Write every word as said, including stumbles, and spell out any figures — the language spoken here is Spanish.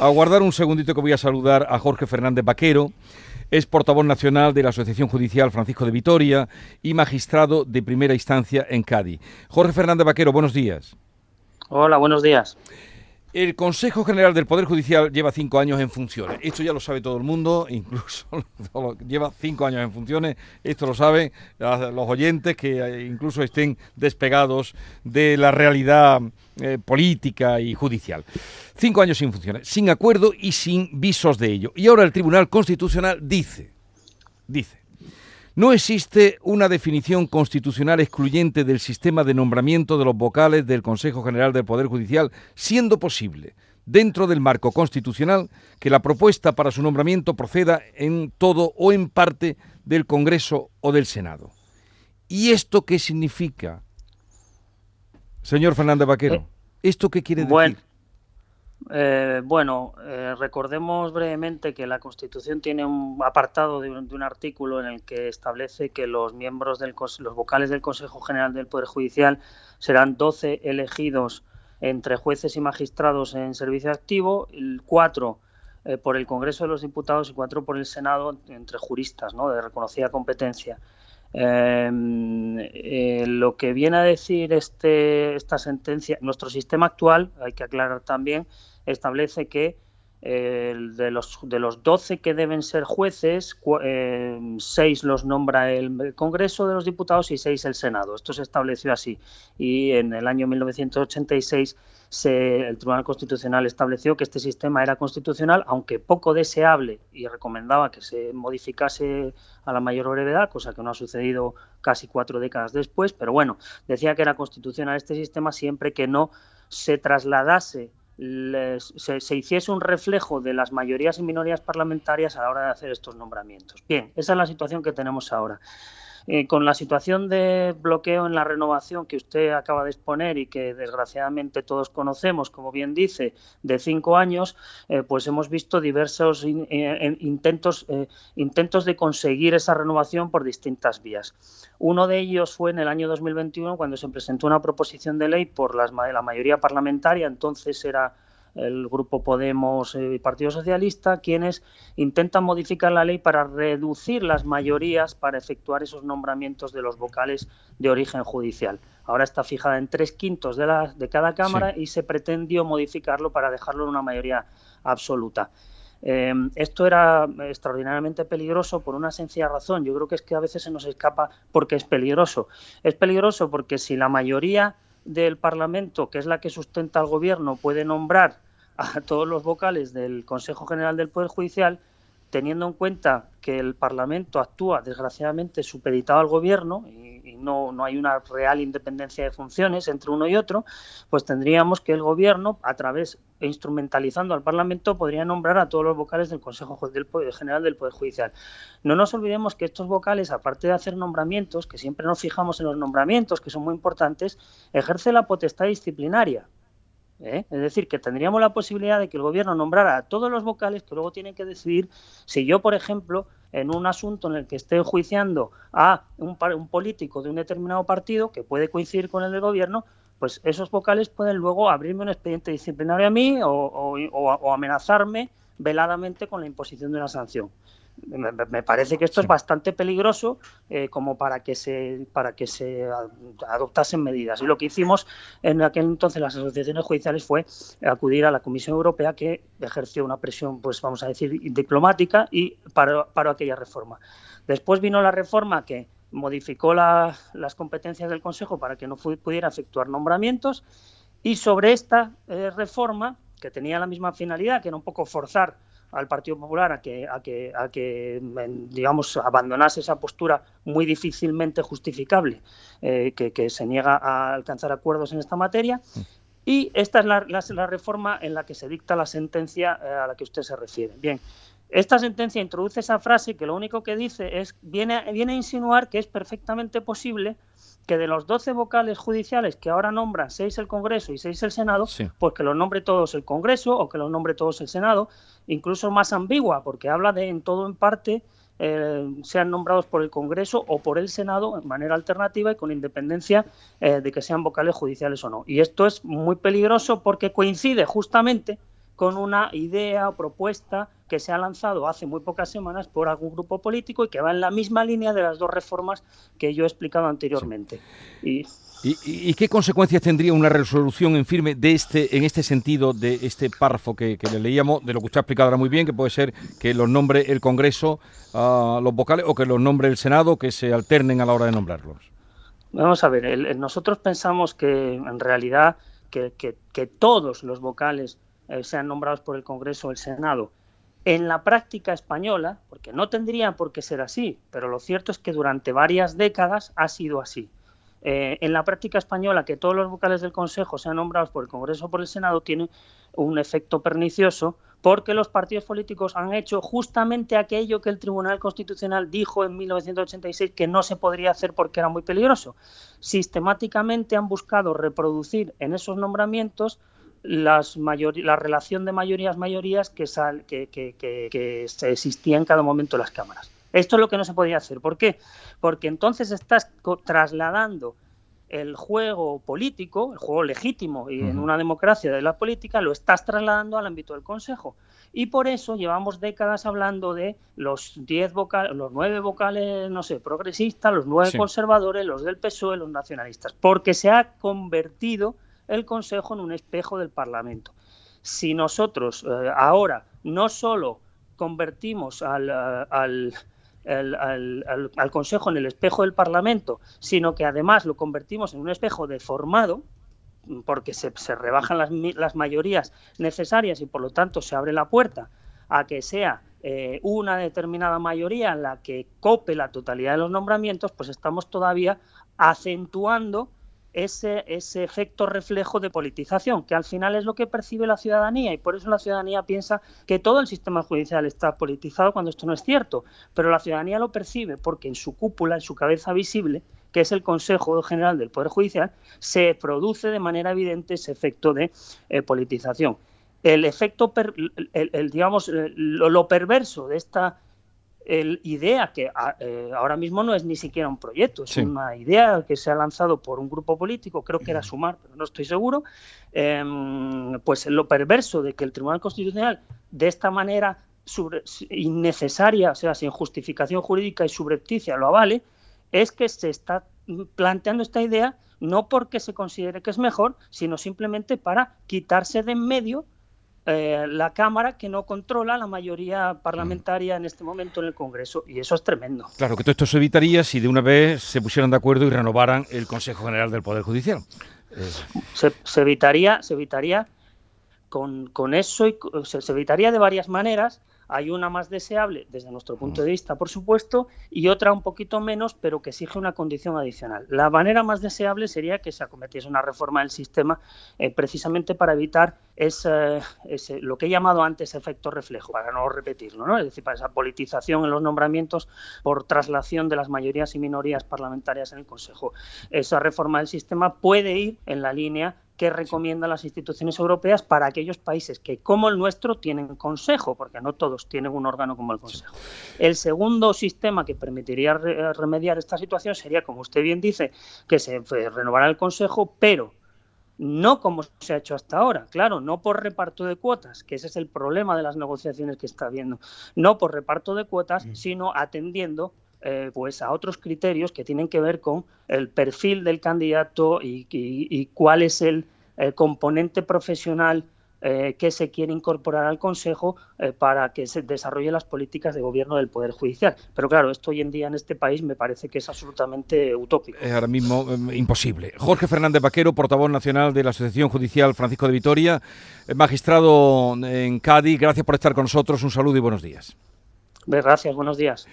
Aguardar un segundito que voy a saludar a Jorge Fernández Vaquero. Es portavoz nacional de la Asociación Judicial Francisco de Vitoria y magistrado de primera instancia en Cádiz. Jorge Fernández Vaquero, buenos días. Hola, buenos días. El Consejo General del Poder Judicial lleva cinco años en funciones. Esto ya lo sabe todo el mundo, incluso lleva cinco años en funciones. Esto lo saben los oyentes que incluso estén despegados de la realidad eh, política y judicial. Cinco años sin funciones, sin acuerdo y sin visos de ello. Y ahora el Tribunal Constitucional dice, dice, no existe una definición constitucional excluyente del sistema de nombramiento de los vocales del Consejo General del Poder Judicial, siendo posible, dentro del marco constitucional, que la propuesta para su nombramiento proceda en todo o en parte del Congreso o del Senado. ¿Y esto qué significa, señor Fernández Vaquero? ¿Esto qué quiere decir? Bueno. Eh, bueno, eh, recordemos brevemente que la Constitución tiene un apartado de un, de un artículo en el que establece que los miembros del los vocales del Consejo General del Poder Judicial serán doce elegidos entre jueces y magistrados en servicio activo, cuatro eh, por el Congreso de los Diputados y cuatro por el Senado entre juristas, ¿no?, de reconocida competencia. Eh, eh, lo que viene a decir este, esta sentencia, nuestro sistema actual, hay que aclarar también, establece que eh, de, los, de los doce que deben ser jueces, eh, seis los nombra el, el Congreso de los Diputados y seis el Senado. Esto se estableció así y en el año mil novecientos ochenta y seis se, el Tribunal Constitucional estableció que este sistema era constitucional, aunque poco deseable, y recomendaba que se modificase a la mayor brevedad, cosa que no ha sucedido casi cuatro décadas después, pero bueno, decía que era constitucional este sistema siempre que no se trasladase, les, se, se hiciese un reflejo de las mayorías y minorías parlamentarias a la hora de hacer estos nombramientos. Bien, esa es la situación que tenemos ahora. Eh, con la situación de bloqueo en la renovación que usted acaba de exponer y que desgraciadamente todos conocemos, como bien dice, de cinco años, eh, pues hemos visto diversos in, eh, intentos, eh, intentos de conseguir esa renovación por distintas vías. Uno de ellos fue en el año dos mil veintiuno, cuando se presentó una proposición de ley por las, la mayoría parlamentaria, entonces era el grupo Podemos y Partido Socialista, quienes intentan modificar la ley para reducir las mayorías para efectuar esos nombramientos de los vocales de origen judicial. Ahora está fijada en tres quintos de, la, de cada Cámara, sí, y se pretendió modificarlo para dejarlo en una mayoría absoluta. Eh, esto era extraordinariamente peligroso por una sencilla razón. Yo creo que es que a veces se nos escapa porque es peligroso. Es peligroso porque si la mayoría del Parlamento, que es la que sustenta al Gobierno, puede nombrar a todos los vocales del Consejo General del Poder Judicial, teniendo en cuenta que el Parlamento actúa, desgraciadamente, supeditado al Gobierno y, y no, no hay una real independencia de funciones entre uno y otro, pues tendríamos que el Gobierno, a través, instrumentalizando al Parlamento, podría nombrar a todos los vocales del Consejo General del Poder Judicial. No nos olvidemos que estos vocales, aparte de hacer nombramientos, que siempre nos fijamos en los nombramientos, que son muy importantes, ejerce la potestad disciplinaria. ¿Eh? Es decir, que tendríamos la posibilidad de que el Gobierno nombrara a todos los vocales que luego tienen que decidir si yo, por ejemplo, en un asunto en el que esté enjuiciando a un, par un político de un determinado partido, que puede coincidir con el del Gobierno, pues esos vocales pueden luego abrirme un expediente disciplinario a mí o, o, o amenazarme veladamente con la imposición de una sanción. Me, me parece que esto es bastante peligroso eh, como para que se para que se adoptasen medidas. Y lo que hicimos en aquel entonces las asociaciones judiciales fue acudir a la Comisión Europea, que ejerció una presión, pues vamos a decir, diplomática y paró, paró aquella reforma. Después vino la reforma que modificó la, las competencias del Consejo para que no pudiera efectuar nombramientos, y sobre esta eh, reforma, que tenía la misma finalidad, que era un poco forzar al Partido Popular a que, a que, a que digamos, abandonase esa postura muy difícilmente justificable, eh, que, que se niega a alcanzar acuerdos en esta materia. Y esta es la, la, la reforma en la que se dicta la sentencia a la que usted se refiere. Bien, esta sentencia introduce esa frase que lo único que dice es, viene, viene a insinuar que es perfectamente posible que de los doce vocales judiciales que ahora nombran seis el Congreso y seis el Senado, sí, pues que los nombre todos el Congreso o que los nombre todos el Senado, incluso más ambigua, porque habla de en todo en parte eh, sean nombrados por el Congreso o por el Senado en manera alternativa y con independencia eh, de que sean vocales judiciales o no. Y esto es muy peligroso porque coincide justamente con una idea o propuesta que se ha lanzado hace muy pocas semanas por algún grupo político y que va en la misma línea de las dos reformas que yo he explicado anteriormente. Sí. Y... ¿Y, ¿Y qué consecuencias tendría una resolución en firme de este, en este sentido, de este párrafo que, que le leíamos, de lo que usted ha explicado ahora muy bien, que puede ser que los nombre el Congreso, uh, los vocales, o que los nombre el Senado, que se alternen a la hora de nombrarlos? Vamos a ver, el, el, nosotros pensamos que en realidad que, que, que todos los vocales eh, sean nombrados por el Congreso o el Senado. En la práctica española, porque no tendría por qué ser así, pero lo cierto es que durante varias décadas ha sido así. Eh, en la práctica española, que todos los vocales del Consejo sean nombrados por el Congreso o por el Senado tiene un efecto pernicioso, porque los partidos políticos han hecho justamente aquello que el Tribunal Constitucional dijo en mil novecientos ochenta y seis que no se podría hacer porque era muy peligroso. Sistemáticamente han buscado reproducir en esos nombramientos las mayor- la relación de mayorías-mayorías que, sal- que, que, que, que existía en cada momento en las cámaras. Esto es lo que no se podía hacer. ¿Por qué? Porque entonces estás trasladando el juego político, el juego legítimo y en una democracia de la política, lo estás trasladando al ámbito del Consejo. Y por eso llevamos décadas hablando de los diez vocales, los nueve vocales, no sé, progresistas, los nueve sí. conservadores, los del P S O E, los nacionalistas, porque se ha convertido el Consejo en un espejo del Parlamento. Si nosotros eh, ahora no solo convertimos al... al Al, al, al Consejo en el espejo del Parlamento, sino que además lo convertimos en un espejo deformado, porque se, se rebajan las, las mayorías necesarias y por lo tanto se abre la puerta a que sea eh, una determinada mayoría la que cope la totalidad de los nombramientos, pues estamos todavía acentuando ese, ese efecto reflejo de politización, que al final es lo que percibe la ciudadanía, y por eso la ciudadanía piensa que todo el sistema judicial está politizado cuando esto no es cierto, pero la ciudadanía lo percibe porque en su cúpula, en su cabeza visible, que es el Consejo General del Poder Judicial, se produce de manera evidente ese efecto de eh, politización. El efecto, per, el, el, digamos, lo, lo perverso de esta El idea que eh, ahora mismo no es ni siquiera un proyecto, es sí. una idea que se ha lanzado por un grupo político, creo que era Sumar, pero no estoy seguro, eh, pues lo perverso de que el Tribunal Constitucional de esta manera sobre, innecesaria, o sea, sin justificación jurídica y subrepticia lo avale, es que se está planteando esta idea no porque se considere que es mejor, sino simplemente para quitarse de en medio Eh, la Cámara que no controla la mayoría parlamentaria en este momento en el Congreso, y eso es tremendo. Claro, que todo esto se evitaría si de una vez se pusieran de acuerdo y renovaran el Consejo General del Poder Judicial. Eh... Se, se evitaría, se evitaría con, con eso, y se, se evitaría de varias maneras. Hay una más deseable, desde nuestro punto de vista, por supuesto, y otra un poquito menos, pero que exige una condición adicional. La manera más deseable sería que se acometiese una reforma del sistema eh, precisamente para evitar ese, ese, lo que he llamado antes efecto reflejo, para no repetirlo, ¿no? Es decir, para esa politización en los nombramientos por traslación de las mayorías y minorías parlamentarias en el Consejo. Esa reforma del sistema puede ir en la línea que recomiendan las instituciones europeas para aquellos países que, como el nuestro, tienen consejo, porque no todos tienen un órgano como el Consejo. El segundo sistema que permitiría re- remediar esta situación sería, como usted bien dice, que se pues, renovará el Consejo, pero no como se ha hecho hasta ahora, claro, no por reparto de cuotas, que ese es el problema de las negociaciones que está habiendo, no por reparto de cuotas, sino atendiendo Eh, pues a otros criterios que tienen que ver con el perfil del candidato y, y, y cuál es el, el componente profesional eh, que se quiere incorporar al Consejo eh, para que se desarrollen las políticas de gobierno del Poder Judicial. Pero claro, esto hoy en día en este país me parece que es absolutamente utópico. Es ahora mismo eh, imposible. Jorge Fernández Vaquero, portavoz nacional de la Asociación Judicial Francisco de Vitoria, magistrado en Cádiz, gracias por estar con nosotros, un saludo y buenos días. Gracias, buenos días.